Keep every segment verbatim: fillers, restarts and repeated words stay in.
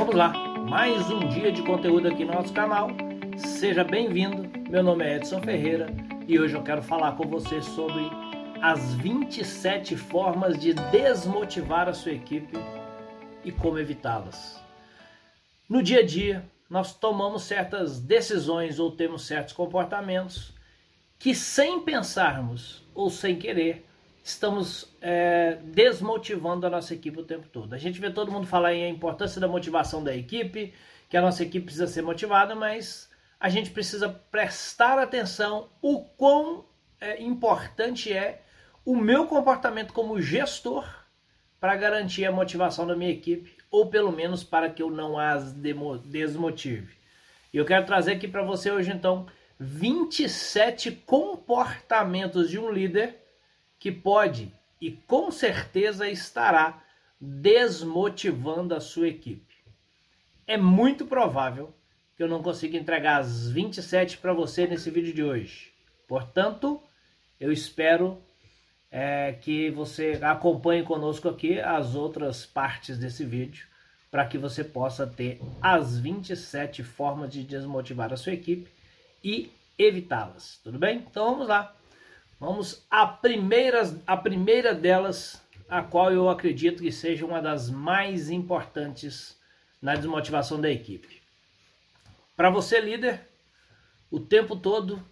Vamos lá, mais um dia de conteúdo aqui no nosso canal. Seja bem-vindo, meu nome é Edson Ferreira e hoje eu quero falar com você sobre as vinte e sete formas de desmotivar a sua equipe e como evitá-las. No dia a dia, nós tomamos certas decisões ou temos certos comportamentos que, sem pensarmos ou sem querer, estamos é, desmotivando a nossa equipe o tempo todo. A gente vê todo mundo falar em a importância da motivação da equipe, que a nossa equipe precisa ser motivada, mas a gente precisa prestar atenção o quão é, importante é o meu comportamento como gestor para garantir a motivação da minha equipe, ou pelo menos para que eu não as desmotive. E eu quero trazer aqui para você hoje, então, vinte e sete comportamentos de um líder que pode e com certeza estará desmotivando a sua equipe. É muito provável que eu não consiga entregar as vinte e sete para você nesse vídeo de hoje. Portanto, eu espero é, que você acompanhe conosco aqui as outras partes desse vídeo para que você possa ter as vinte e sete formas de desmotivar a sua equipe e evitá-las, tudo bem? Então vamos lá. Vamos à primeira, à primeira delas, a qual eu acredito que seja uma das mais importantes na desmotivação da equipe. Para você, líder, o tempo todo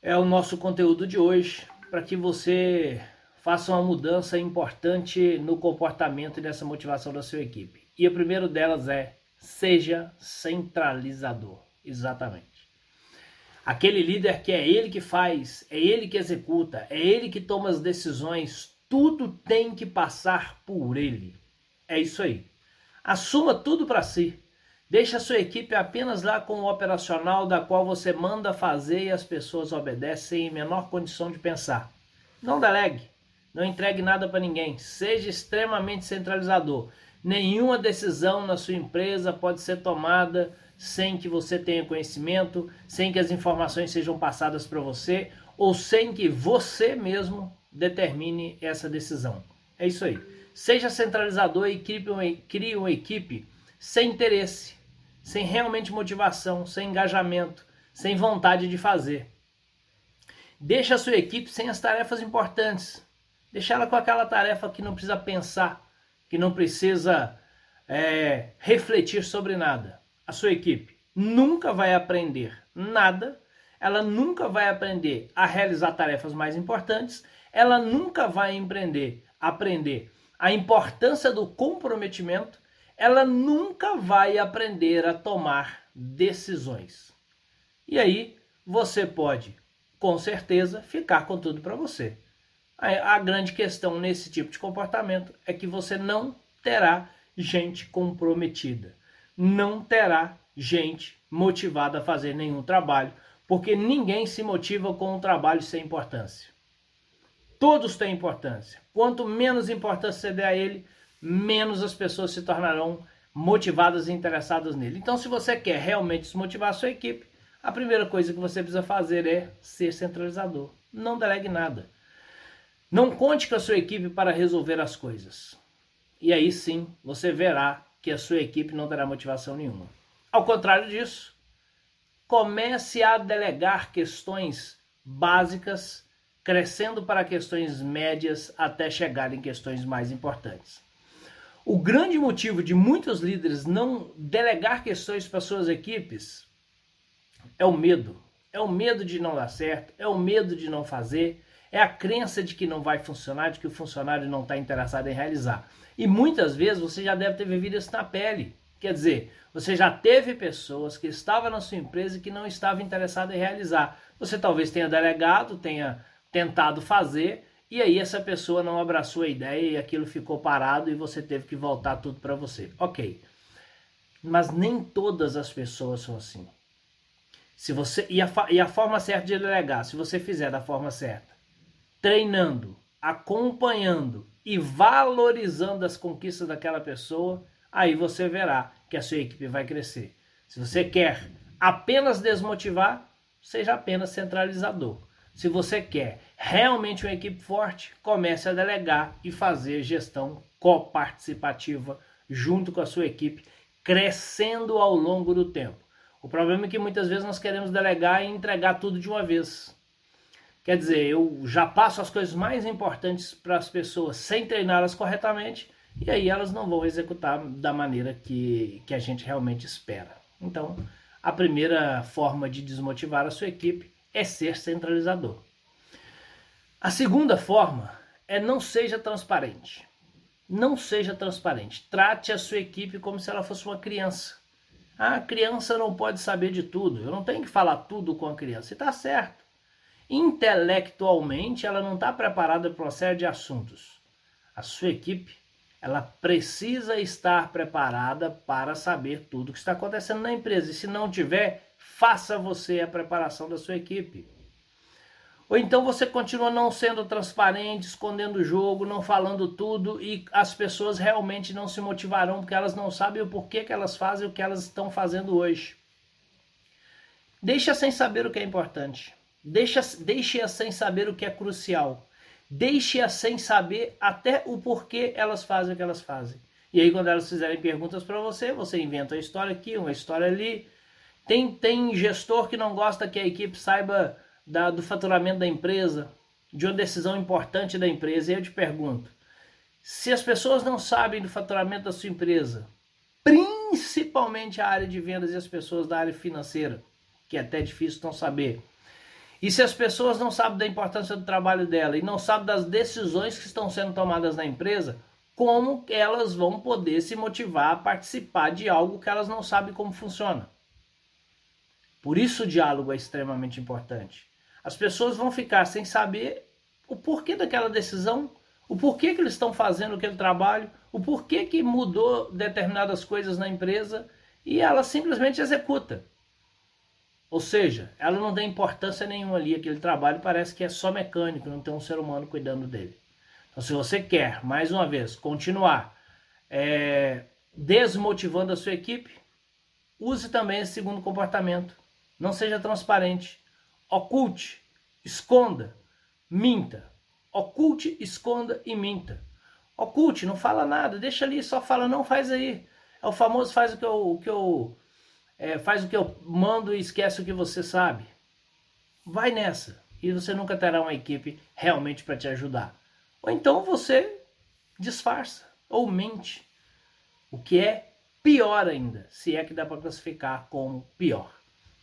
é o nosso conteúdo de hoje, para que você faça uma mudança importante no comportamento e nessa motivação da sua equipe. E a primeira delas é, seja centralizador, exatamente. Aquele líder que é ele que faz, é ele que executa, é ele que toma as decisões, tudo tem que passar por ele. É isso aí. Assuma tudo para si. Deixa a sua equipe apenas lá com o operacional da qual você manda fazer e as pessoas obedecem em menor condição de pensar. Não delegue, não entregue nada para ninguém. Seja extremamente centralizador. Nenhuma decisão na sua empresa pode ser tomada sem que você tenha conhecimento, sem que as informações sejam passadas para você, ou sem que você mesmo determine essa decisão. É isso aí. Seja centralizador e crie uma equipe sem interesse, sem realmente motivação, sem engajamento, sem vontade de fazer. Deixa a sua equipe sem as tarefas importantes. Deixa ela com aquela tarefa que não precisa pensar, que não precisa é, refletir sobre nada. A sua equipe nunca vai aprender nada, ela nunca vai aprender a realizar tarefas mais importantes, ela nunca vai aprender, aprender a importância do comprometimento, ela nunca vai aprender a tomar decisões. E aí você pode, com certeza, ficar com tudo para você. A, a grande questão nesse tipo de comportamento é que você não terá gente comprometida. Não terá gente motivada a fazer nenhum trabalho, porque ninguém se motiva com um trabalho sem importância. Todos têm importância. Quanto menos importância você der a ele, menos as pessoas se tornarão motivadas e interessadas nele. Então, se você quer realmente desmotivar a sua equipe, a primeira coisa que você precisa fazer é ser centralizador. Não delegue nada. Não conte com a sua equipe para resolver as coisas. E aí sim, você verá que a sua equipe não terá motivação nenhuma. Ao contrário disso, comece a delegar questões básicas, crescendo para questões médias até chegar em questões mais importantes. O grande motivo de muitos líderes não delegar questões para suas equipes é o medo. É o medo de não dar certo, é o medo de não fazer, é a crença de que não vai funcionar, de que o funcionário não está interessado em realizar. E muitas vezes você já deve ter vivido isso na pele. Quer dizer, você já teve pessoas que estavam na sua empresa e que não estavam interessadas em realizar. Você talvez tenha delegado, tenha tentado fazer, e aí essa pessoa não abraçou a ideia e aquilo ficou parado e você teve que voltar tudo para você. Ok. Mas nem todas as pessoas são assim. Se você, e, a, e a forma certa de delegar, se você fizer da forma certa, treinando, acompanhando e valorizando as conquistas daquela pessoa, aí você verá que a sua equipe vai crescer. Se você quer apenas desmotivar, seja apenas centralizador. Se você quer realmente uma equipe forte, comece a delegar e fazer gestão coparticipativa junto com a sua equipe, crescendo ao longo do tempo. O problema é que muitas vezes nós queremos delegar e entregar tudo de uma vez. Quer dizer, eu já passo as coisas mais importantes para as pessoas sem treiná-las corretamente, e aí elas não vão executar da maneira que, que a gente realmente espera. Então, a primeira forma de desmotivar a sua equipe é ser centralizador. A segunda forma é não seja transparente. Não seja transparente. Trate a sua equipe como se ela fosse uma criança. A criança não pode saber de tudo. Eu não tenho que falar tudo com a criança. E está certo. Intelectualmente, ela não está preparada para uma série de assuntos. A sua equipe, ela precisa estar preparada para saber tudo o que está acontecendo na empresa. E se não tiver, faça você a preparação da sua equipe. Ou então você continua não sendo transparente, escondendo o jogo, não falando tudo, e as pessoas realmente não se motivarão porque elas não sabem o porquê que elas fazem o que elas estão fazendo hoje. Deixa sem saber o que é importante. Deixa, deixe-a sem saber o que é crucial. Deixe-a sem saber até o porquê elas fazem o que elas fazem. E aí quando elas fizerem perguntas para você, você inventa uma história aqui, uma história ali. Tem, tem gestor que não gosta que a equipe saiba da, do faturamento da empresa, de uma decisão importante da empresa. E eu te pergunto, se as pessoas não sabem do faturamento da sua empresa, principalmente a área de vendas e as pessoas da área financeira, que é até difícil não saber, e se as pessoas não sabem da importância do trabalho dela e não sabem das decisões que estão sendo tomadas na empresa, como elas vão poder se motivar a participar de algo que elas não sabem como funciona? Por isso o diálogo é extremamente importante. As pessoas vão ficar sem saber o porquê daquela decisão, o porquê que eles estão fazendo aquele trabalho, o porquê que mudou determinadas coisas na empresa, e ela simplesmente executa. Ou seja, ela não tem importância nenhuma ali, aquele trabalho parece que é só mecânico, não tem um ser humano cuidando dele. Então se você quer, mais uma vez, continuar é, desmotivando a sua equipe, use também esse segundo comportamento. Não seja transparente, oculte, esconda, minta. Oculte, esconda e minta. Oculte, não fala nada, deixa ali, só fala, não, faz aí. É o famoso faz o que eu... O que eu É, faz o que eu mando e esquece o que você sabe. Vai nessa. E você nunca terá uma equipe realmente para te ajudar. Ou então você disfarça ou mente. O que é pior ainda. Se é que dá para classificar como pior.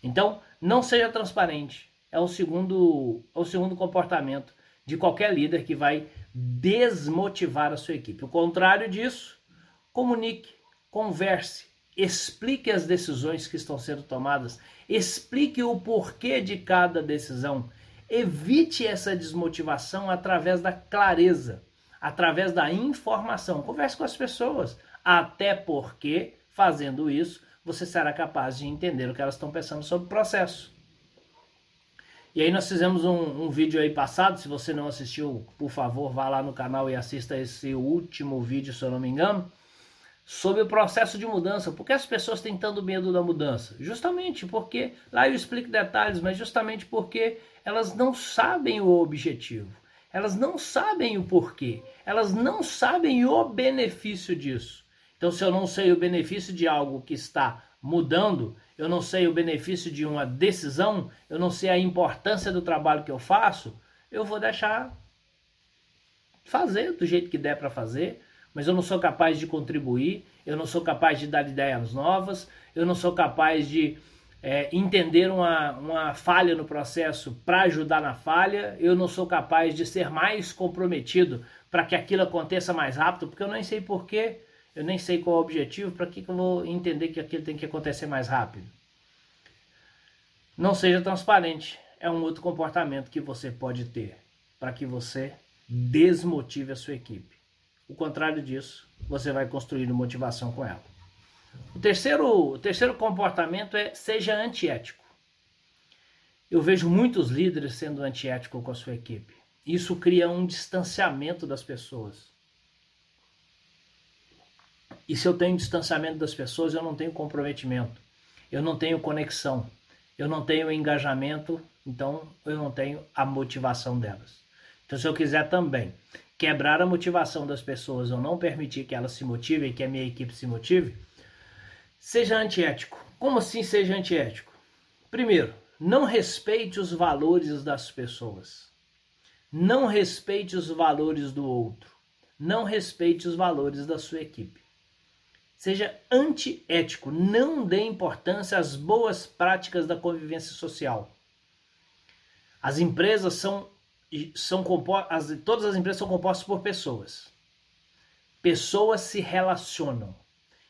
Então, não seja transparente. É o segundo, é o segundo comportamento de qualquer líder que vai desmotivar a sua equipe. O contrário disso, comunique, converse. Explique as decisões que estão sendo tomadas, explique o porquê de cada decisão, evite essa desmotivação através da clareza, através da informação, converse com as pessoas, até porque, fazendo isso, você será capaz de entender o que elas estão pensando sobre o processo. E aí nós fizemos um, um vídeo aí passado, se você não assistiu, por favor, vá lá no canal e assista esse último vídeo, se eu não me engano, sobre o processo de mudança. Por que as pessoas têm tanto medo da mudança? Justamente porque, lá eu explico detalhes, mas justamente porque elas não sabem o objetivo, elas não sabem o porquê, elas não sabem o benefício disso. Então, se eu não sei o benefício de algo que está mudando, eu não sei o benefício de uma decisão, eu não sei a importância do trabalho que eu faço, eu vou deixar fazer do jeito que der para fazer, mas eu não sou capaz de contribuir, eu não sou capaz de dar ideias novas, eu não sou capaz de é, entender uma, uma falha no processo para ajudar na falha, eu não sou capaz de ser mais comprometido para que aquilo aconteça mais rápido, porque eu nem sei porquê, eu nem sei qual é o objetivo, para que, que eu vou entender que aquilo tem que acontecer mais rápido. Não seja transparente, é um outro comportamento que você pode ter para que você desmotive a sua equipe. O contrário disso, você vai construir motivação com ela. O terceiro, o terceiro comportamento é seja antiético. Eu vejo muitos líderes sendo antiético com a sua equipe. Isso cria um distanciamento das pessoas. E se eu tenho distanciamento das pessoas, eu não tenho comprometimento. Eu não tenho conexão. Eu não tenho engajamento, então eu não tenho a motivação delas. Então se eu quiser também quebrar a motivação das pessoas ou não permitir que elas se motivem, que a minha equipe se motive, Seja antiético. Como assim seja antiético? Primeiro, não respeite os valores das pessoas. Não respeite os valores do outro. Não respeite os valores da sua equipe. Seja antiético. Não dê importância às boas práticas da convivência social. As empresas são, são compostas, todas as empresas são compostas por pessoas. Pessoas se relacionam.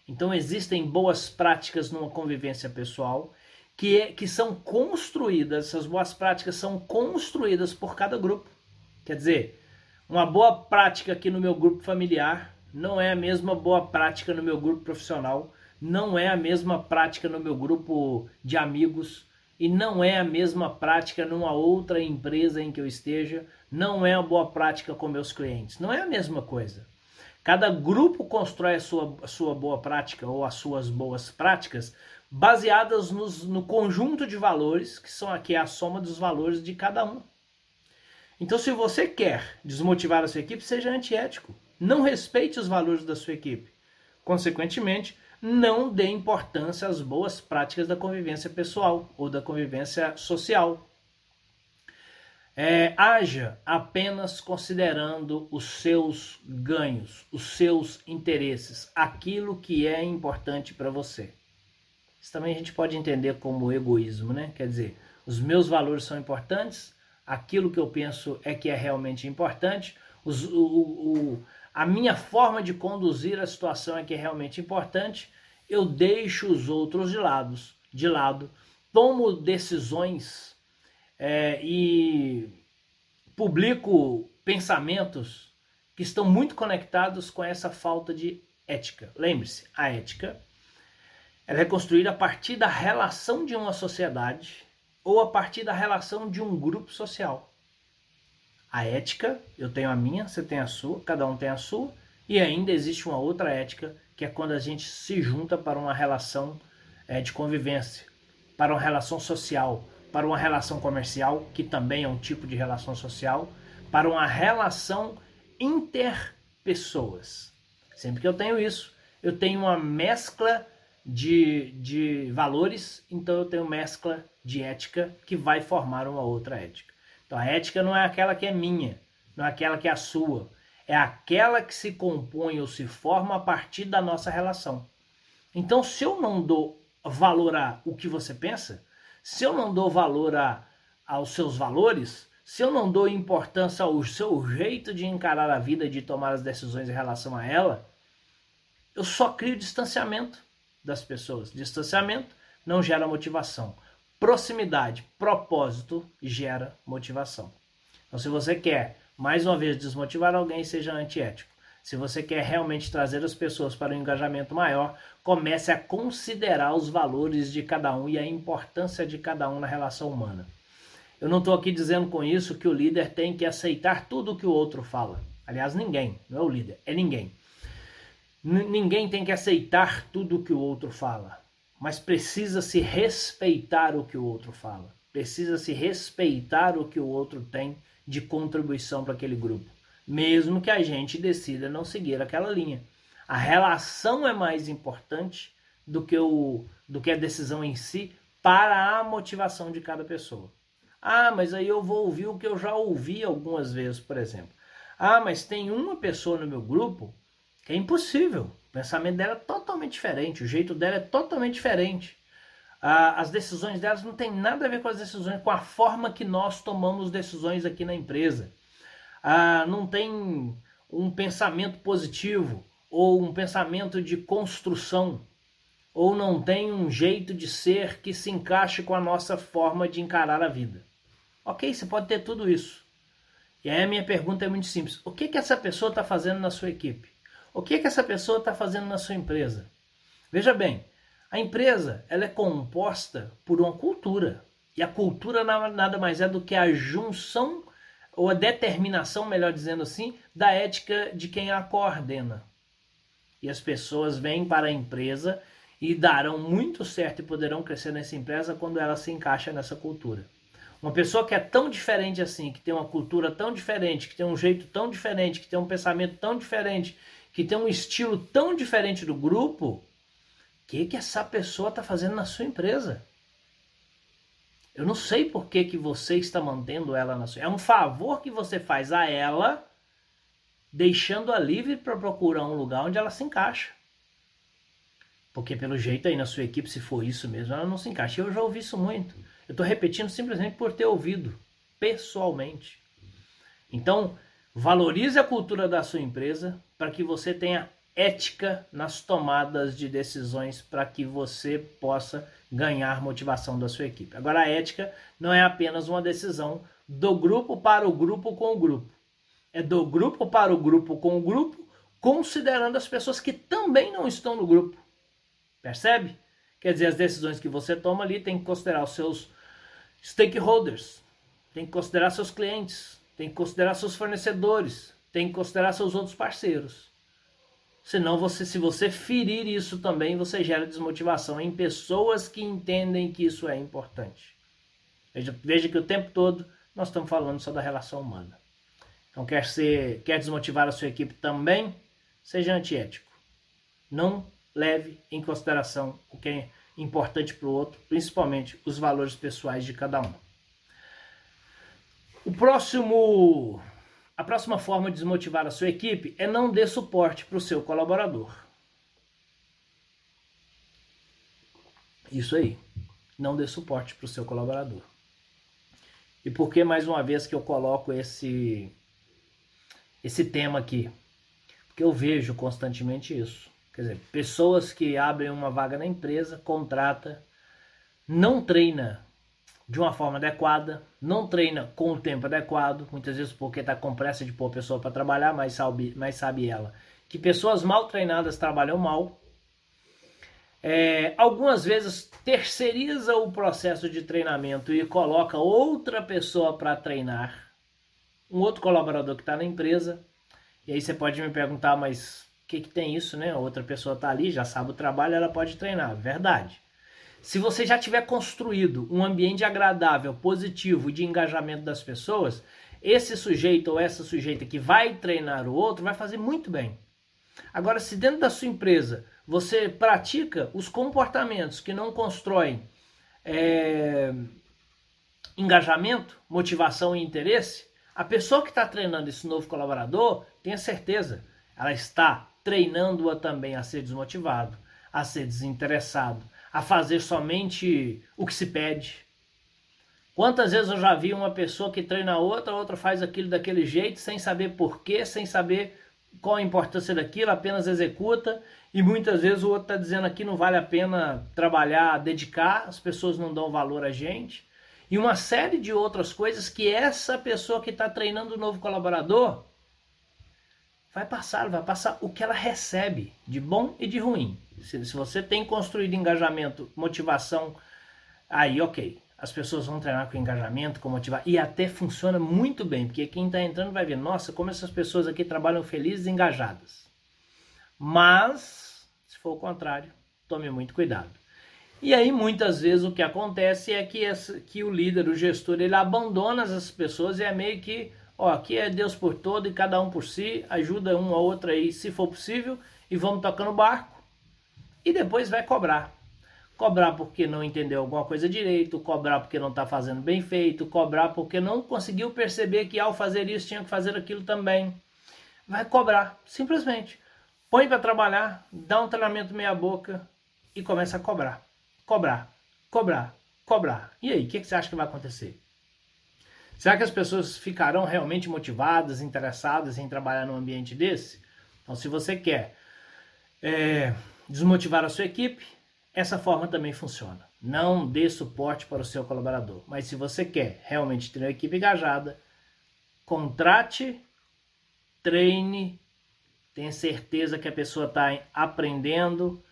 Então existem boas práticas numa convivência pessoal que, é, que são construídas, essas boas práticas são construídas por cada grupo. Quer dizer, uma boa prática aqui no meu grupo familiar não é a mesma boa prática no meu grupo profissional, não é a mesma prática no meu grupo de amigos e não é a mesma prática numa outra empresa em que eu esteja, não é a boa prática com meus clientes, não é a mesma coisa. Cada grupo constrói a sua, a sua boa prática ou as suas boas práticas baseadas nos, no conjunto de valores, que são aqui a soma dos valores de cada um. Então, se você quer desmotivar a sua equipe, seja antiético. Não respeite os valores da sua equipe. Consequentemente, não dê importância às boas práticas da convivência pessoal ou da convivência social. É, haja apenas considerando os seus ganhos, os seus interesses, aquilo que é importante para você. Isso também a gente pode entender como egoísmo, né? Quer dizer, os meus valores são importantes, aquilo que eu penso é que é realmente importante, os, o, o, a minha forma de conduzir a situação é que é realmente importante, eu deixo os outros de lado, de lado tomo decisões É, e publico pensamentos que estão muito conectados com essa falta de ética. Lembre-se, a ética ela é construída a partir da relação de uma sociedade ou a partir da relação de um grupo social. A ética, eu tenho a minha, você tem a sua, cada um tem a sua, e ainda existe uma outra ética, que é quando a gente se junta para uma relação é, de convivência, para uma relação social, para uma relação comercial, que também é um tipo de relação social, para uma relação interpessoas. Sempre que eu tenho isso, eu tenho uma mescla de, de valores, então eu tenho mescla de ética que vai formar uma outra ética. Então a ética não é aquela que é minha, não é aquela que é a sua, é aquela que se compõe ou se forma a partir da nossa relação. Então se eu não dou valor a o que você pensa, se eu não dou valor a, aos seus valores, se eu não dou importância ao seu jeito de encarar a vida e de tomar as decisões em relação a ela, eu só crio distanciamento das pessoas. Distanciamento não gera motivação. Proximidade, propósito gera motivação. Então, se você quer, mais uma vez, desmotivar alguém, seja antiético. Se você quer realmente trazer as pessoas para um engajamento maior, comece a considerar os valores de cada um e a importância de cada um na relação humana. Eu não estou aqui dizendo com isso que o líder tem que aceitar tudo o que o outro fala. Aliás, ninguém, não é o líder, é ninguém. N- ninguém tem que aceitar tudo o que o outro fala, mas precisa-se respeitar o que o outro fala. Precisa-se respeitar o que o outro tem de contribuição para aquele grupo. Mesmo que a gente decida não seguir aquela linha. A relação é mais importante do que, o, do que a decisão em si para a motivação de cada pessoa. Ah, mas aí eu vou ouvir o que eu já ouvi algumas vezes, por exemplo. Ah, mas tem uma pessoa no meu grupo que é impossível. O pensamento dela é totalmente diferente, o jeito dela é totalmente diferente. Ah, as decisões delas não tem nada a ver com as decisões, com a forma que nós tomamos decisões aqui na empresa. Ah, não tem um pensamento positivo, ou um pensamento de construção, ou não tem um jeito de ser que se encaixe com a nossa forma de encarar a vida. Ok, você pode ter tudo isso. E aí a minha pergunta é muito simples. O que que essa pessoa está fazendo na sua equipe? O que que essa pessoa está fazendo na sua empresa? Veja bem, a empresa ela é composta por uma cultura, e a cultura nada mais é do que a junção ou a determinação, melhor dizendo assim, da ética de quem a coordena. E as pessoas vêm para a empresa e darão muito certo e poderão crescer nessa empresa quando ela se encaixa nessa cultura. Uma pessoa que é tão diferente assim, que tem uma cultura tão diferente, que tem um jeito tão diferente, que tem um pensamento tão diferente, que tem um estilo tão diferente do grupo, que que essa pessoa está fazendo na sua empresa? Eu não sei por que, que você está mantendo ela na sua... É um favor que você faz a ela, deixando-a livre para procurar um lugar onde ela se encaixa. Porque pelo jeito aí na sua equipe, se for isso mesmo, ela não se encaixa. Eu já ouvi isso muito. Eu estou repetindo simplesmente por ter ouvido, pessoalmente. Então, valorize a cultura da sua empresa para que você tenha ética nas tomadas de decisões, para que você possa ganhar motivação da sua equipe. Agora, a ética não é apenas uma decisão do grupo para o grupo com o grupo. É do grupo para o grupo com o grupo, considerando as pessoas que também não estão no grupo. Percebe? Quer dizer, as decisões que você toma ali tem que considerar os seus stakeholders, tem que considerar seus clientes, tem que considerar seus fornecedores, tem que considerar seus outros parceiros. Senão, você, se você ferir isso também, você gera desmotivação em pessoas que entendem que isso é importante. Veja, veja que o tempo todo nós estamos falando só da relação humana. Então, quer, ser, quer desmotivar a sua equipe também? Seja antiético. Não leve em consideração o que é importante para o outro, principalmente os valores pessoais de cada um. O próximo... A próxima forma de desmotivar a sua equipe é não dê suporte para o seu colaborador. Isso aí. Não dê suporte para o seu colaborador. E por que, mais uma vez, que eu coloco esse, esse tema aqui? Porque eu vejo constantemente isso. Quer dizer, pessoas que abrem uma vaga na empresa, contrata, não treina de uma forma adequada, não treina com o tempo adequado, muitas vezes porque está com pressa de pôr a pessoa para trabalhar, mas sabe, mas sabe ela que pessoas mal treinadas trabalham mal. É, algumas vezes terceiriza o processo de treinamento e coloca outra pessoa para treinar, um outro colaborador que está na empresa. E aí você pode me perguntar, mas o que, que tem isso, né? A outra pessoa está ali, já sabe o trabalho, ela pode treinar. Verdade. Se você já tiver construído um ambiente agradável, positivo, de engajamento das pessoas, esse sujeito ou essa sujeita que vai treinar o outro vai fazer muito bem. Agora, se dentro da sua empresa você pratica os comportamentos que não constroem é, engajamento, motivação e interesse, a pessoa que está treinando esse novo colaborador, tenha certeza, ela está treinando-a também a ser desmotivado, a ser desinteressado, a fazer somente o que se pede. Quantas vezes eu já vi uma pessoa que treina a outra, a outra faz aquilo daquele jeito, sem saber porquê, sem saber qual a importância daquilo, apenas executa, e muitas vezes o outro está dizendo aqui não vale a pena trabalhar, dedicar, as pessoas não dão valor a gente, e uma série de outras coisas que essa pessoa que está treinando o novo colaborador vai passar, vai passar o que ela recebe de bom e de ruim. Se, se você tem construído engajamento, motivação, aí ok, as pessoas vão treinar com engajamento, com motivação, e até funciona muito bem, porque quem está entrando vai ver, nossa, como essas pessoas aqui trabalham felizes e engajadas. Mas, se for o contrário, tome muito cuidado. E aí muitas vezes o que acontece é que, esse, que o líder, o gestor, ele abandona essas pessoas e é meio que... Ó, aqui é Deus por todo e cada um por si, ajuda um ao outro aí, se for possível, e vamos tocando o barco. E depois vai cobrar. Cobrar porque não entendeu alguma coisa direito, cobrar porque não está fazendo bem feito, cobrar porque não conseguiu perceber que ao fazer isso tinha que fazer aquilo também. Vai cobrar, simplesmente. Põe para trabalhar, dá um treinamento meia boca e começa a cobrar. Cobrar, cobrar, cobrar. E aí, o que, que você acha que vai acontecer? Será que as pessoas ficarão realmente motivadas, interessadas em trabalhar num ambiente desse? Então, se você quer é, desmotivar a sua equipe, essa forma também funciona. Não dê suporte para o seu colaborador. Mas se você quer realmente ter uma equipe engajada, contrate, treine, tenha certeza que a pessoa está aprendendo,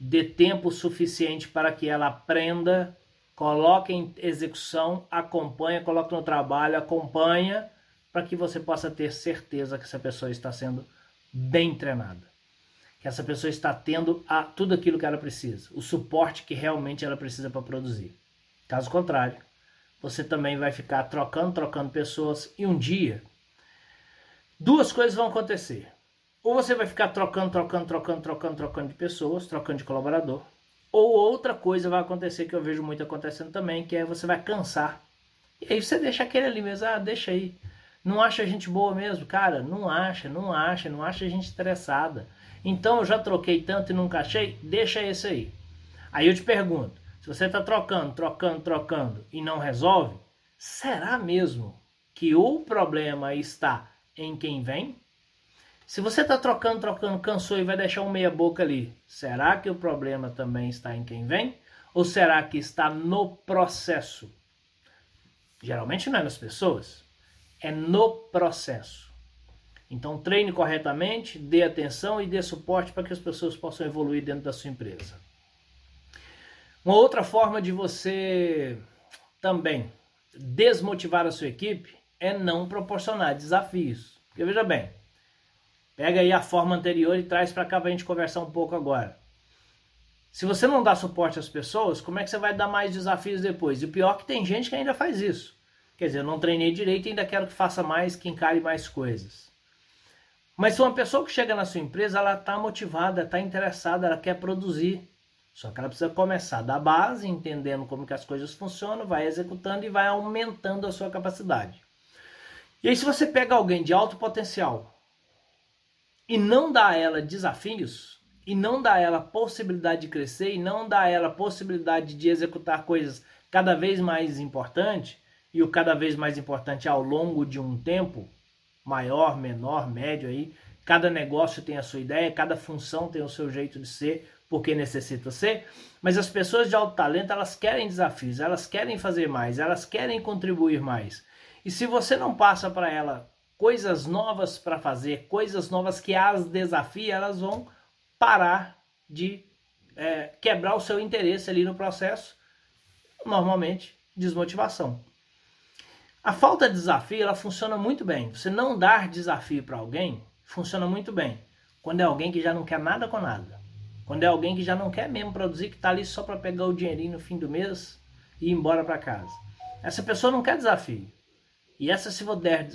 dê tempo suficiente para que ela aprenda, coloque em execução, acompanha, coloque no trabalho, acompanha, para que você possa ter certeza que essa pessoa está sendo bem treinada. Que essa pessoa está tendo a, tudo aquilo que ela precisa, o suporte que realmente ela precisa para produzir. Caso contrário, você também vai ficar trocando, trocando pessoas, e um dia, duas coisas vão acontecer. Ou você vai ficar trocando, trocando, trocando, trocando, trocando de pessoas, trocando de colaborador, Ou outra coisa vai acontecer que eu vejo muito acontecendo também, que é você vai cansar. E aí você deixa aquele ali mesmo, ah, deixa aí. Não acha gente boa mesmo? Cara, não acha, não acha, não acha gente estressada. Então eu já troquei tanto e nunca achei, deixa esse aí. Aí eu te pergunto, se você está trocando, trocando, trocando e não resolve, será mesmo que o problema está em quem vem? Se você está trocando, trocando, cansou e vai deixar um meia boca ali, será que o problema também está em quem vem? Ou será que está no processo? Geralmente não é nas pessoas, é no processo. Então treine corretamente, dê atenção e dê suporte para que as pessoas possam evoluir dentro da sua empresa. Uma outra forma de você também desmotivar a sua equipe é não proporcionar desafios. Porque veja bem, pega aí a forma anterior e traz para cá para a gente conversar um pouco agora. Se você não dá suporte às pessoas, como é que você vai dar mais desafios depois? E o pior é que tem gente que ainda faz isso. Quer dizer, eu não treinei direito e ainda quero que faça mais, que encare mais coisas. Mas se uma pessoa que chega na sua empresa, ela está motivada, está interessada, ela quer produzir. Só que ela precisa começar da base, entendendo como que as coisas funcionam, vai executando e vai aumentando a sua capacidade. E aí se você pega alguém de alto potencial e não dá a ela desafios, e não dá a ela possibilidade de crescer, e não dá a ela possibilidade de executar coisas cada vez mais importantes, e o cada vez mais importante ao longo de um tempo, maior, menor, médio, aí cada negócio tem a sua ideia, cada função tem o seu jeito de ser, porque necessita ser, mas as pessoas de alto talento, elas querem desafios, elas querem fazer mais, elas querem contribuir mais. E se você não passa para ela coisas novas para fazer, coisas novas que as desafiam, elas vão parar de é, quebrar o seu interesse ali no processo, normalmente desmotivação. A falta de desafio, ela funciona muito bem. Você não dar desafio para alguém, funciona muito bem. Quando é alguém que já não quer nada com nada. Quando é alguém que já não quer mesmo produzir, que está ali só para pegar o dinheirinho no fim do mês e ir embora para casa. Essa pessoa não quer desafio. E essa, se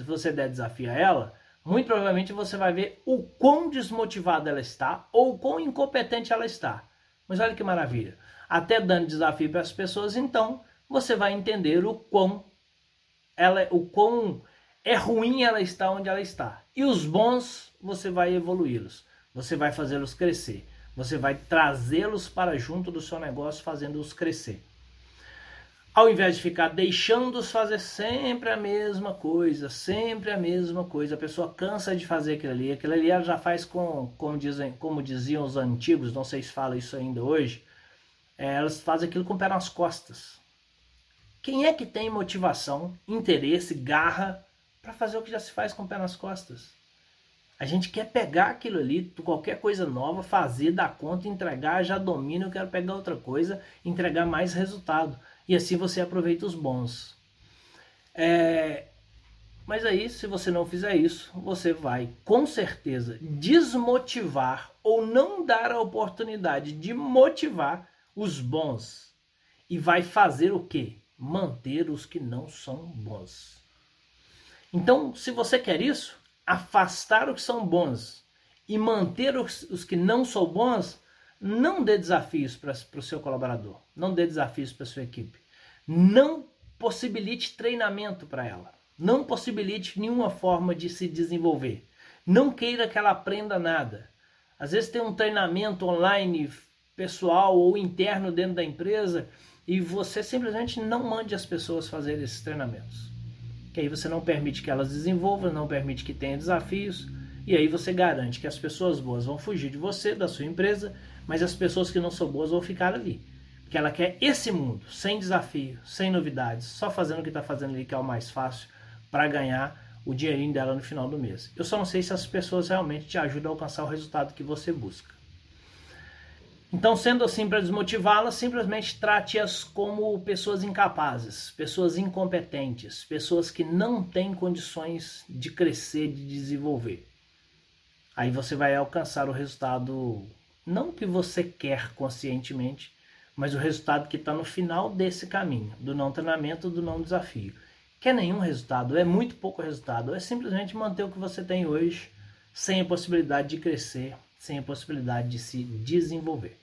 você der desafio a ela, muito provavelmente você vai ver o quão desmotivada ela está ou o quão incompetente ela está. Mas olha que maravilha. Até dando desafio para as pessoas, então, você vai entender o quão, ela, o quão é ruim ela está onde ela está. E os bons, você vai evoluí-los. Você vai fazê-los crescer. Você vai trazê-los para junto do seu negócio, fazendo-os crescer. Ao invés de ficar deixando-os fazer sempre a mesma coisa, sempre a mesma coisa. A pessoa cansa de fazer aquilo ali. Aquilo ali ela já faz com, como, dizem, como diziam os antigos, não sei se fala isso ainda hoje. É, elas fazem aquilo com o pé nas costas. Quem é que tem motivação, interesse, garra para fazer o que já se faz com o pé nas costas? A gente quer pegar aquilo ali, qualquer coisa nova, fazer, dar conta, entregar, já domina, eu quero pegar outra coisa, entregar mais resultado. E assim você aproveita os bons. É, mas aí, se você não fizer isso, você vai, com certeza, desmotivar ou não dar a oportunidade de motivar os bons. E vai fazer o quê? Manter os que não são bons. Então, se você quer isso, afastar os que são bons e manter os, os que não são bons, não dê desafios para o seu colaborador. Não dê desafios para a sua equipe. Não possibilite treinamento para ela. Não possibilite nenhuma forma de se desenvolver. Não queira que ela aprenda nada. Às vezes tem um treinamento online, pessoal ou interno dentro da empresa, e você simplesmente não mande as pessoas fazerem esses treinamentos. Que aí você não permite que elas desenvolvam, não permite que tenha desafios, e aí você garante que as pessoas boas vão fugir de você, da sua empresa, mas as pessoas que não são boas vão ficar ali. Porque ela quer esse mundo, sem desafio, sem novidades, só fazendo o que está fazendo ali, que é o mais fácil, para ganhar o dinheirinho dela no final do mês. Eu só não sei se as pessoas realmente te ajudam a alcançar o resultado que você busca. Então, sendo assim, para desmotivá-las, simplesmente trate-as como pessoas incapazes, pessoas incompetentes, pessoas que não têm condições de crescer, de desenvolver. Aí você vai alcançar o resultado, não que você quer conscientemente, mas o resultado que está no final desse caminho, do não treinamento, do não desafio. Que é nenhum resultado, é muito pouco resultado, é simplesmente manter o que você tem hoje, sem a possibilidade de crescer, sem a possibilidade de se desenvolver.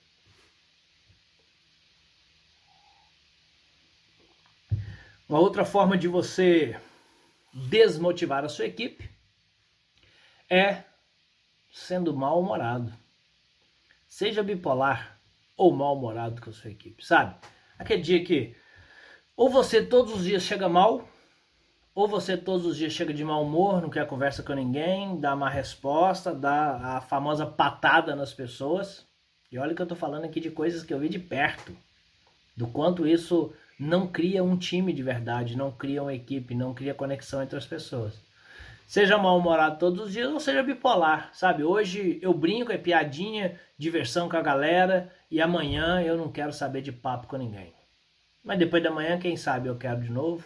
Uma outra forma de você desmotivar a sua equipe é sendo mal-humorado. Seja bipolar ou mal-humorado com a sua equipe, sabe? Aquele dia que ou você todos os dias chega mal, ou você todos os dias chega de mau humor, não quer conversa com ninguém, dá má resposta, dá a famosa patada nas pessoas. E olha que eu tô falando aqui de coisas que eu vi de perto, do quanto isso não cria um time de verdade, não cria uma equipe, não cria conexão entre as pessoas. Seja mal-humorado todos os dias ou seja bipolar, sabe? Hoje eu brinco, é piadinha, diversão com a galera, e amanhã eu não quero saber de papo com ninguém. Mas depois da manhã, quem sabe eu quero de novo,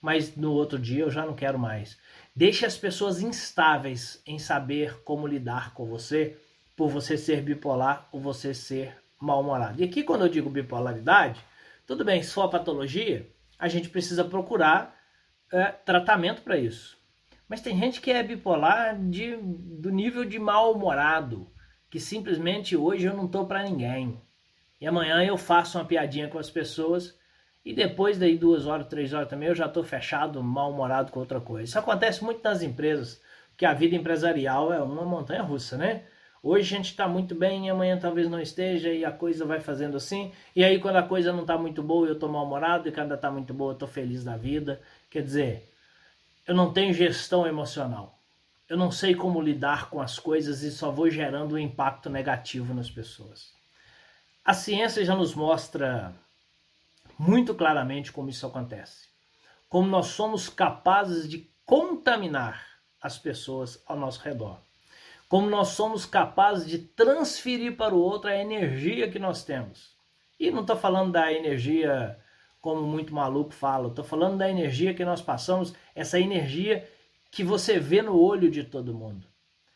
mas no outro dia eu já não quero mais. Deixe as pessoas instáveis em saber como lidar com você, por você ser bipolar ou você ser mal-humorado. E aqui quando eu digo bipolaridade, tudo bem, se for a patologia, a gente precisa procurar é, tratamento para isso. Mas tem gente que é bipolar de, do nível de mal-humorado, que simplesmente hoje eu não tô para ninguém. E amanhã eu faço uma piadinha com as pessoas e depois daí duas horas, três horas também eu já tô fechado, mal-humorado com outra coisa. Isso acontece muito nas empresas, porque a vida empresarial é uma montanha-russa, né? Hoje a gente está muito bem e amanhã talvez não esteja e a coisa vai fazendo assim. E aí quando a coisa não está muito boa eu estou mal-humorado e quando está muito boa eu estou feliz da vida. Quer dizer, eu não tenho gestão emocional. Eu não sei como lidar com as coisas e só vou gerando um impacto negativo nas pessoas. A ciência já nos mostra muito claramente como isso acontece. Como nós somos capazes de contaminar as pessoas ao nosso redor. Como nós somos capazes de transferir para o outro a energia que nós temos. E não estou falando da energia como muito maluco fala, estou falando da energia que nós passamos, essa energia que você vê no olho de todo mundo.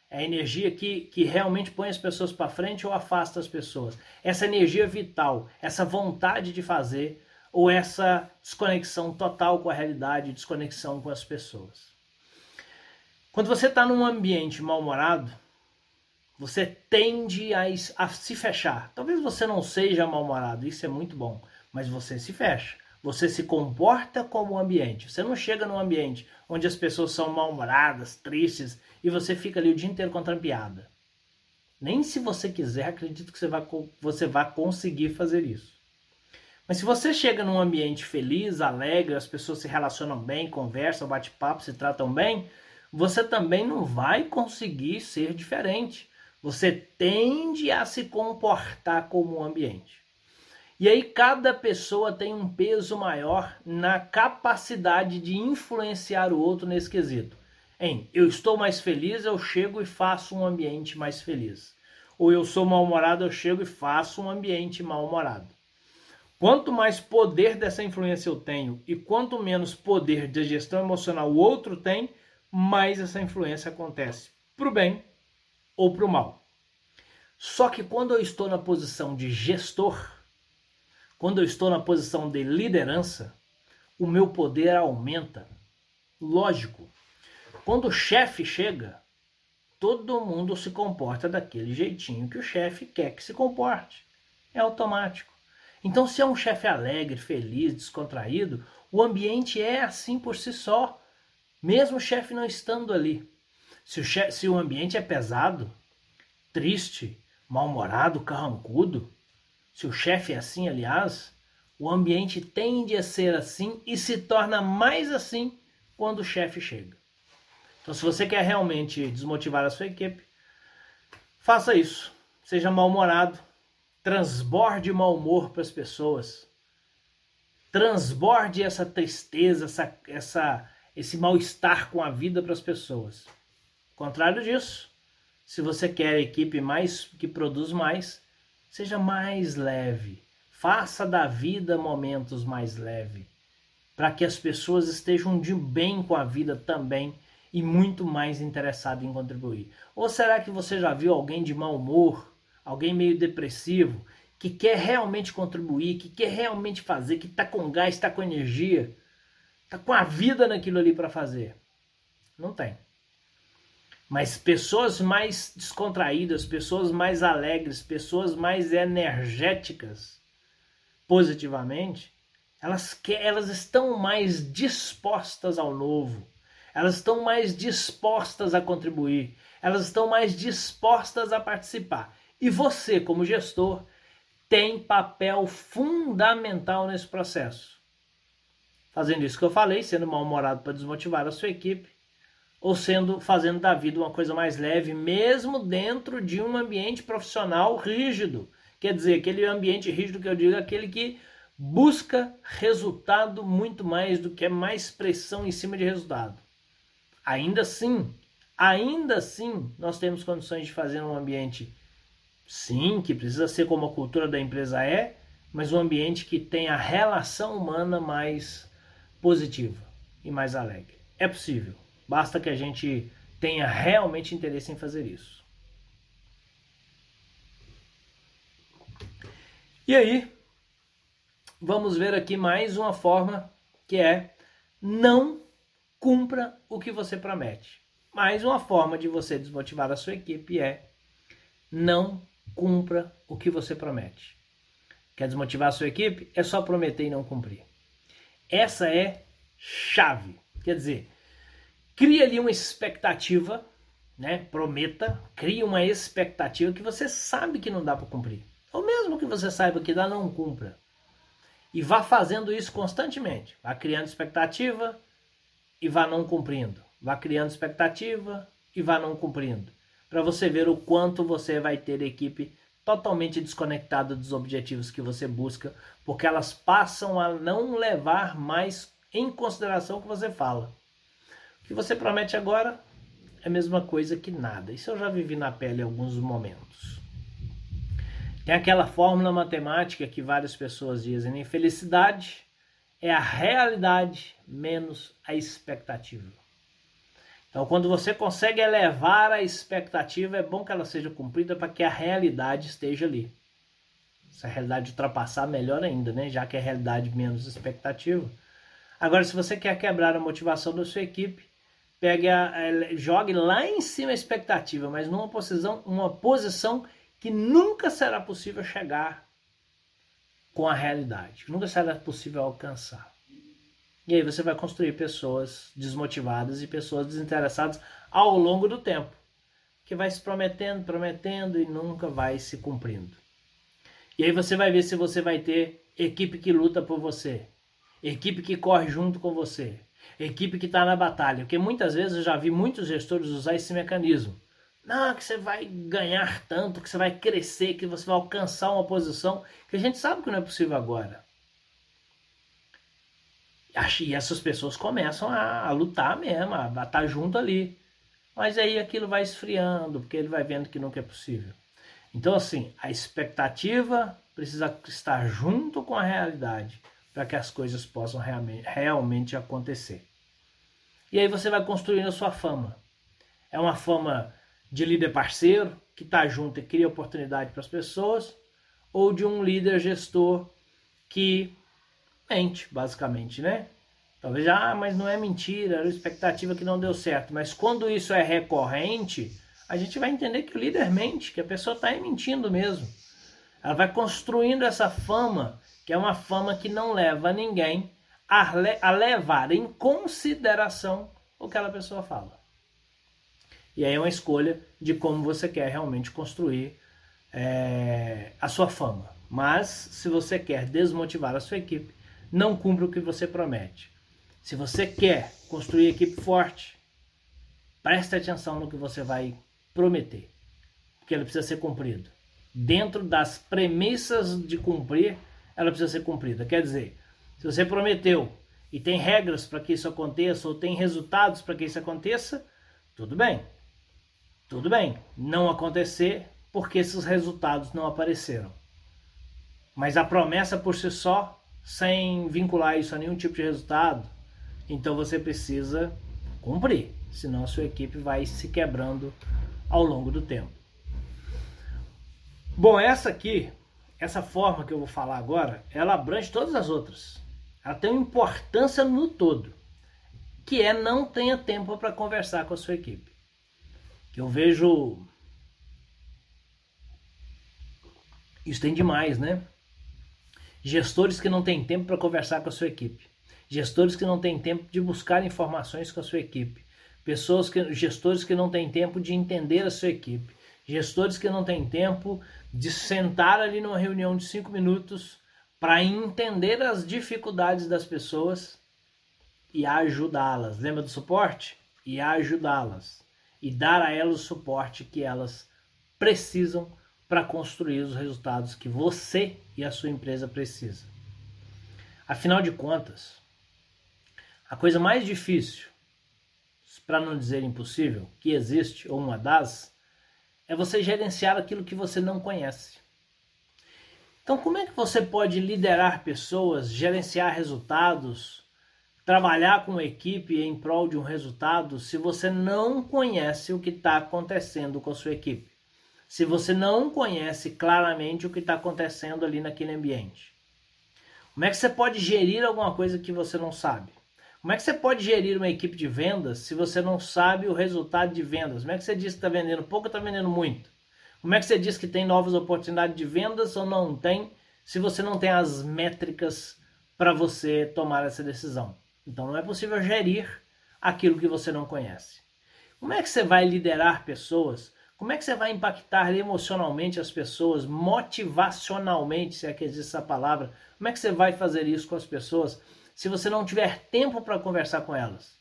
É a energia que, que realmente põe as pessoas para frente ou afasta as pessoas. Essa energia vital, essa vontade de fazer ou essa desconexão total com a realidade, desconexão com as pessoas. Quando você está num ambiente mal-humorado, você tende a, a se fechar. Talvez você não seja mal-humorado, isso é muito bom, mas você se fecha. Você se comporta como o ambiente. Você não chega num ambiente onde as pessoas são mal-humoradas, tristes, e você fica ali o dia inteiro contando piada. Nem se você quiser, acredito que você vai, você vai conseguir fazer isso. Mas se você chega num ambiente feliz, alegre, as pessoas se relacionam bem, conversam, bate papo, se tratam bem, você também não vai conseguir ser diferente. Você tende a se comportar como um ambiente. E aí cada pessoa tem um peso maior na capacidade de influenciar o outro nesse quesito. Em, eu estou mais feliz, eu chego e faço um ambiente mais feliz. Ou eu sou mal-humorado, eu chego e faço um ambiente mal-humorado. Quanto mais poder dessa influência eu tenho e quanto menos poder de gestão emocional o outro tem, mas essa influência acontece para o bem ou para o mal. Só que quando eu estou na posição de gestor, quando eu estou na posição de liderança, o meu poder aumenta. Lógico, quando o chefe chega, todo mundo se comporta daquele jeitinho que o chefe quer que se comporte. É automático. Então, se é um chefe alegre, feliz, descontraído, o ambiente é assim por si só. Mesmo o chefe não estando ali, se o, chefe, se o ambiente é pesado, triste, mal-humorado, carrancudo, se o chefe é assim, aliás, o ambiente tende a ser assim e se torna mais assim quando o chefe chega. Então, se você quer realmente desmotivar a sua equipe, faça isso. Seja mal-humorado, transborde mau humor para as pessoas, transborde essa tristeza, essa... essa esse mal-estar com a vida para as pessoas. Contrário disso, se você quer a equipe mais, que produz mais, seja mais leve. Faça da vida momentos mais leves, para que as pessoas estejam de bem com a vida também e muito mais interessadas em contribuir. Ou será que você já viu alguém de mau humor, alguém meio depressivo, que quer realmente contribuir, que quer realmente fazer, que está com gás, está com energia? Está com a vida naquilo ali para fazer. Não tem. Mas pessoas mais descontraídas, pessoas mais alegres, pessoas mais energéticas, positivamente, Elas, que, elas estão mais dispostas ao novo. Elas estão mais dispostas a contribuir. Elas estão mais dispostas a participar. E você, como gestor, tem papel fundamental nesse processo. Fazendo isso que eu falei, sendo mal-humorado para desmotivar a sua equipe, ou sendo, fazendo da vida uma coisa mais leve, mesmo dentro de um ambiente profissional rígido. Quer dizer, aquele ambiente rígido que eu digo, aquele que busca resultado muito mais do que é mais pressão em cima de resultado. Ainda assim, ainda assim, nós temos condições de fazer um ambiente, sim, que precisa ser como a cultura da empresa é, mas um ambiente que tenha a relação humana mais positiva e mais alegre. É possível, basta que a gente tenha realmente interesse em fazer isso. E aí, vamos ver aqui mais uma forma que é: não cumpra o que você promete. Mais uma forma de você desmotivar a sua equipe é: não cumpra o que você promete. Quer desmotivar a sua equipe? É só prometer e não cumprir. Essa é chave. Quer dizer, cria ali uma expectativa, né? Prometa, cria uma expectativa que você sabe que não dá para cumprir. Ou mesmo que você saiba que dá, não cumpra. E vá fazendo isso constantemente. Vá criando expectativa e vá não cumprindo. Vá criando expectativa e vá não cumprindo. Para você ver o quanto você vai ter equipe totalmente desconectada dos objetivos que você busca, porque elas passam a não levar mais em consideração o que você fala. O que você promete agora é a mesma coisa que nada. Isso eu já vivi na pele em alguns momentos. Tem aquela fórmula matemática que várias pessoas dizem, né? Felicidade é a realidade menos a expectativa. Então, quando você consegue elevar a expectativa, é bom que ela seja cumprida para que a realidade esteja ali. Se a realidade ultrapassar, melhor ainda, né? Já que é a realidade menos expectativa. Agora, se você quer quebrar a motivação da sua equipe, pegue a, a, jogue lá em cima a expectativa, mas numa posição, uma posição que nunca será possível chegar com a realidade, que nunca será possível alcançar. E aí você vai construir pessoas desmotivadas e pessoas desinteressadas ao longo do tempo, que vai se prometendo, prometendo e nunca vai se cumprindo. E aí você vai ver se você vai ter equipe que luta por você, equipe que corre junto com você, equipe que está na batalha, porque muitas vezes eu já vi muitos gestores usar esse mecanismo. Não, que você vai ganhar tanto, que você vai crescer, que você vai alcançar uma posição que a gente sabe que não é possível agora. E essas pessoas começam a, a lutar mesmo, a estar junto ali. Mas aí aquilo vai esfriando, porque ele vai vendo que nunca é possível. Então, assim, a expectativa precisa estar junto com a realidade para que as coisas possam realmente, realmente acontecer. E aí você vai construindo a sua fama. É uma fama de líder parceiro, que está junto e cria oportunidade para as pessoas, ou de um líder gestor que mente, basicamente, né? Talvez, ah, mas não é mentira, era expectativa que não deu certo. Mas quando isso é recorrente, a gente vai entender que o líder mente, que a pessoa está mentindo mesmo. Ela vai construindo essa fama, que é uma fama que não leva ninguém a, le- a levar em consideração o que aquela pessoa fala. E aí é uma escolha de como você quer realmente construir é, a sua fama. Mas se você quer desmotivar a sua equipe, não cumpra o que você promete. Se você quer construir equipe forte, preste atenção no que você vai prometer, porque ela precisa ser cumprida. Dentro das premissas de cumprir, ela precisa ser cumprida. Quer dizer, se você prometeu e tem regras para que isso aconteça, ou tem resultados para que isso aconteça, tudo bem. Tudo bem não acontecer porque esses resultados não apareceram. Mas a promessa por si só, sem vincular isso a nenhum tipo de resultado, então você precisa cumprir, senão a sua equipe vai se quebrando ao longo do tempo. Bom, essa aqui, essa forma que eu vou falar agora, ela abrange todas as outras. Ela tem uma importância no todo, que é: não tenha tempo para conversar com a sua equipe. Que eu vejo... Isso tem demais, né? Gestores que não têm tempo para conversar com a sua equipe. Gestores que não têm tempo de buscar informações com a sua equipe. Pessoas que, gestores que não têm tempo de entender a sua equipe. Gestores que não têm tempo de sentar ali numa reunião de cinco minutos para entender as dificuldades das pessoas e ajudá-las. Lembra do suporte? E ajudá-las. E dar a elas o suporte que elas precisam para construir os resultados que você e a sua empresa precisam. Afinal de contas, a coisa mais difícil, para não dizer impossível, que existe, ou uma das, é você gerenciar aquilo que você não conhece. Então, como é que você pode liderar pessoas, gerenciar resultados, trabalhar com uma equipe em prol de um resultado, se você não conhece o que está acontecendo com a sua equipe? Se você não conhece claramente o que está acontecendo ali naquele ambiente? Como é que você pode gerir alguma coisa que você não sabe? Como é que você pode gerir uma equipe de vendas se você não sabe o resultado de vendas? Como é que você diz que está vendendo pouco ou está vendendo muito? Como é que você diz que tem novas oportunidades de vendas ou não tem, se você não tem as métricas para você tomar essa decisão? Então não é possível gerir aquilo que você não conhece. Como é que você vai liderar pessoas? Como é que você vai impactar emocionalmente as pessoas, motivacionalmente, se é que existe essa palavra? Como é que você vai fazer isso com as pessoas se você não tiver tempo para conversar com elas,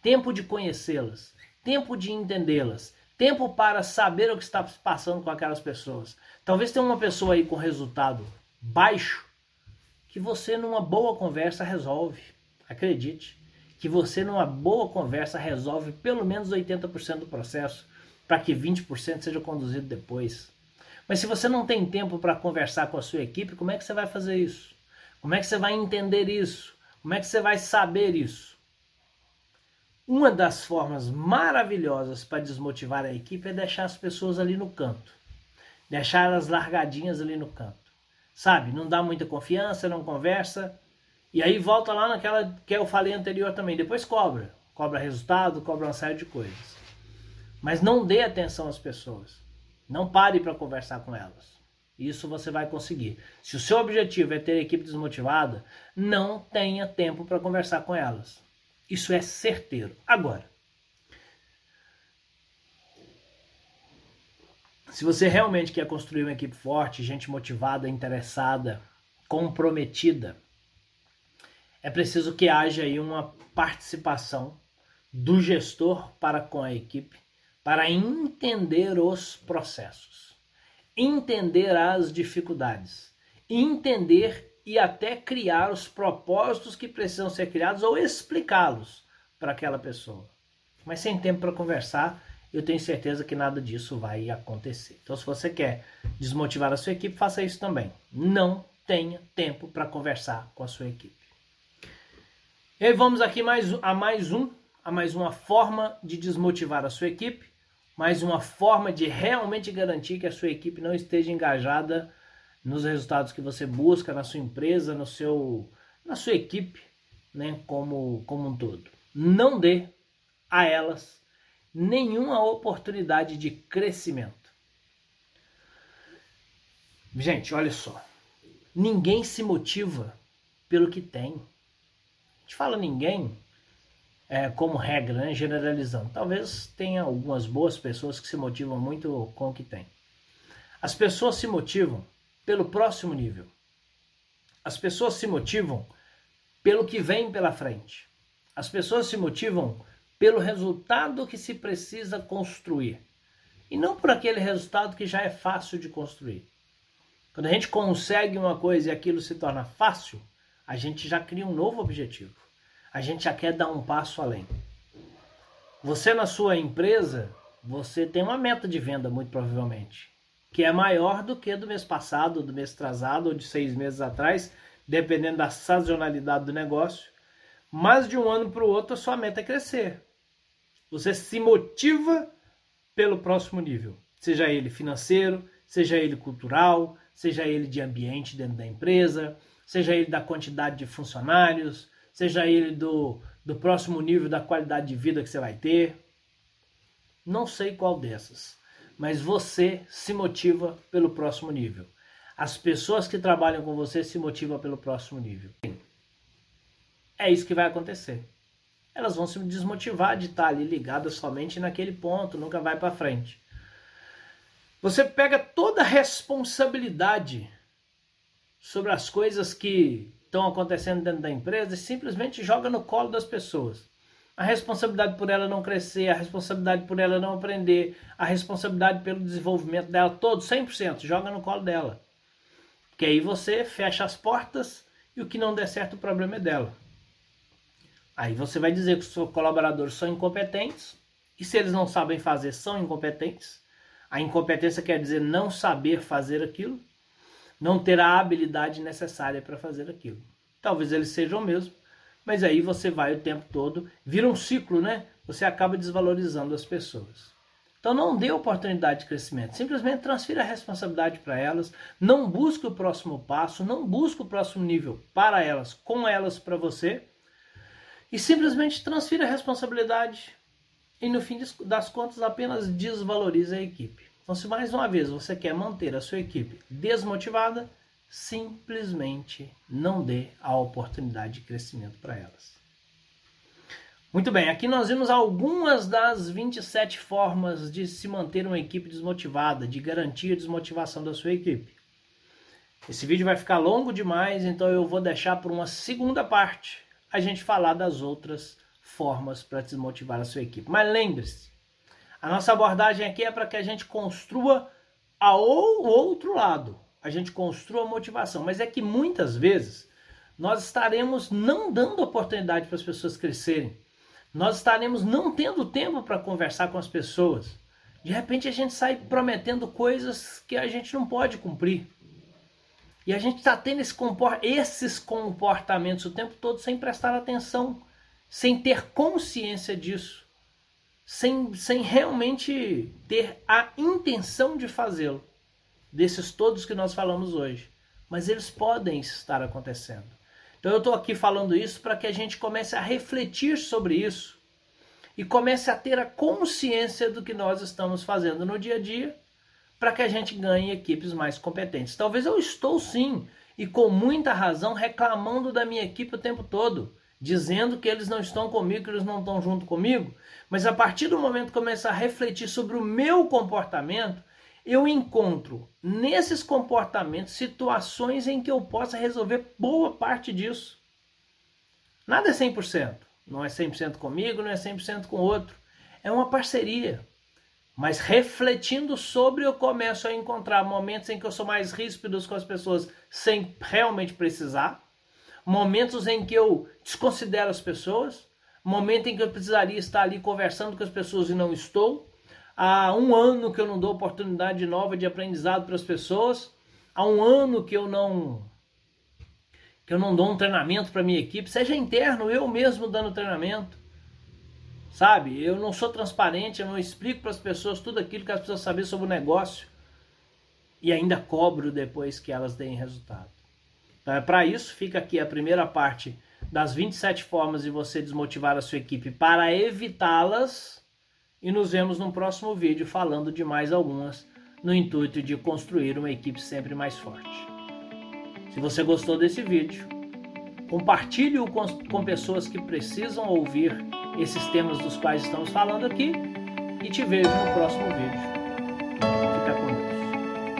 tempo de conhecê-las, tempo de entendê-las, tempo para saber o que está passando com aquelas pessoas? Talvez tenha uma pessoa aí com resultado baixo que você numa boa conversa resolve. Acredite, que você numa boa conversa resolve pelo menos oitenta por cento do processo para que vinte por cento seja conduzido depois. Mas se você não tem tempo para conversar com a sua equipe, como é que você vai fazer isso? Como é que você vai entender isso? Como é que você vai saber isso? Uma das formas maravilhosas para desmotivar a equipe é deixar as pessoas ali no canto. Deixar elas largadinhas ali no canto. Sabe? Não dá muita confiança, não conversa. E aí volta lá naquela que eu falei anterior também. Depois cobra. Cobra resultado, cobra uma série de coisas. Mas não dê atenção às pessoas. Não pare para conversar com elas. Isso você vai conseguir. Se o seu objetivo é ter a equipe desmotivada, não tenha tempo para conversar com elas. Isso é certeiro. Agora, se você realmente quer construir uma equipe forte, gente motivada, interessada, comprometida, é preciso que haja aí uma participação do gestor para com a equipe, para entender os processos. Entender as dificuldades, entender e até criar os propósitos que precisam ser criados ou explicá-los para aquela pessoa. Mas sem tempo para conversar, eu tenho certeza que nada disso vai acontecer. Então, se você quer desmotivar a sua equipe, faça isso também. Não tenha tempo para conversar com a sua equipe. E aí vamos aqui mais, a, mais um, a mais uma forma de desmotivar a sua equipe. Mais uma forma de realmente garantir que a sua equipe não esteja engajada nos resultados que você busca, na sua empresa, no seu, na sua equipe, né, como, como um todo. Não dê a elas nenhuma oportunidade de crescimento. Gente, olha só. Ninguém se motiva pelo que tem. A gente fala ninguém... É, como regra, né? Generalizando. Talvez tenha algumas boas pessoas que se motivam muito com o que tem. As pessoas se motivam pelo próximo nível. As pessoas se motivam pelo que vem pela frente. As pessoas se motivam pelo resultado que se precisa construir. E não por aquele resultado que já é fácil de construir. Quando a gente consegue uma coisa e aquilo se torna fácil, a gente já cria um novo objetivo. A gente já quer dar um passo além. Você na sua empresa, você tem uma meta de venda, muito provavelmente, que é maior do que do mês passado, do mês atrasado, ou de seis meses atrás, dependendo da sazonalidade do negócio. Mas de um ano para o outro, a sua meta é crescer. Você se motiva pelo próximo nível, seja ele financeiro, seja ele cultural, seja ele de ambiente dentro da empresa, seja ele da quantidade de funcionários, seja ele do, do próximo nível da qualidade de vida que você vai ter. Não sei qual dessas, mas você se motiva pelo próximo nível. As pessoas que trabalham com você se motivam pelo próximo nível. É isso que vai acontecer. Elas vão se desmotivar de estar ali ligadas somente naquele ponto, nunca vai para frente. Você pega toda a responsabilidade sobre as coisas que estão acontecendo dentro da empresa e simplesmente joga no colo das pessoas. A responsabilidade por ela não crescer, a responsabilidade por ela não aprender, a responsabilidade pelo desenvolvimento dela, todo, cem por cento, joga no colo dela. Porque aí você fecha as portas e o que não der certo, o problema é dela. Aí você vai dizer que os seus colaboradores são incompetentes, e se eles não sabem fazer, são incompetentes. A incompetência quer dizer não saber fazer aquilo, não ter a habilidade necessária para fazer aquilo. Talvez eles sejam mesmo, mas aí você vai o tempo todo, vira um ciclo, né? Você acaba desvalorizando as pessoas. Então não dê oportunidade de crescimento, simplesmente transfira a responsabilidade para elas, não busque o próximo passo, não busque o próximo nível para elas, com elas, para você, e simplesmente transfira a responsabilidade. E no fim das contas apenas desvaloriza a equipe. Então se mais uma vez você quer manter a sua equipe desmotivada, simplesmente não dê a oportunidade de crescimento para elas. Muito bem, aqui nós vimos algumas das vinte e sete formas de se manter uma equipe desmotivada, de garantir a desmotivação da sua equipe. Esse vídeo vai ficar longo demais, então eu vou deixar por uma segunda parte a gente falar das outras formas para desmotivar a sua equipe. Mas lembre-se, a nossa abordagem aqui é para que a gente construa a ou, o outro lado, a gente construa a motivação, mas é que muitas vezes nós estaremos não dando oportunidade para as pessoas crescerem, nós estaremos não tendo tempo para conversar com as pessoas, de repente a gente sai prometendo coisas que a gente não pode cumprir, e a gente está tendo esse compor- esses comportamentos o tempo todo sem prestar atenção, sem ter consciência disso, sem, sem realmente ter a intenção de fazê-lo, desses todos que nós falamos hoje. Mas eles podem estar acontecendo. Então eu estou aqui falando isso para que a gente comece a refletir sobre isso e comece a ter a consciência do que nós estamos fazendo no dia a dia para que a gente ganhe equipes mais competentes. Talvez eu estou sim, e com muita razão, reclamando da minha equipe o tempo todo, dizendo que eles não estão comigo, que eles não estão junto comigo, mas a partir do momento que começar a refletir sobre o meu comportamento, eu encontro nesses comportamentos situações em que eu possa resolver boa parte disso. Nada é cem por cento, não é cem por cento comigo, não é cem por cento com outro, é uma parceria, mas refletindo sobre eu começo a encontrar momentos em que eu sou mais ríspido com as pessoas sem realmente precisar, momentos em que eu desconsidero as pessoas, momento em que eu precisaria estar ali conversando com as pessoas e não estou, há um ano que eu não dou oportunidade nova de aprendizado para as pessoas, há um ano que eu não, que eu não dou um treinamento para a minha equipe, seja interno, eu mesmo dando treinamento, sabe? Eu não sou transparente, eu não explico para as pessoas tudo aquilo que elas precisam saber sobre o negócio e ainda cobro depois que elas deem resultado. Para isso, fica aqui a primeira parte das vinte e sete formas de você desmotivar a sua equipe para evitá-las. E nos vemos no próximo vídeo falando de mais algumas no intuito de construir uma equipe sempre mais forte. Se você gostou desse vídeo, compartilhe-o com, com pessoas que precisam ouvir esses temas dos quais estamos falando aqui. E te vejo no próximo vídeo.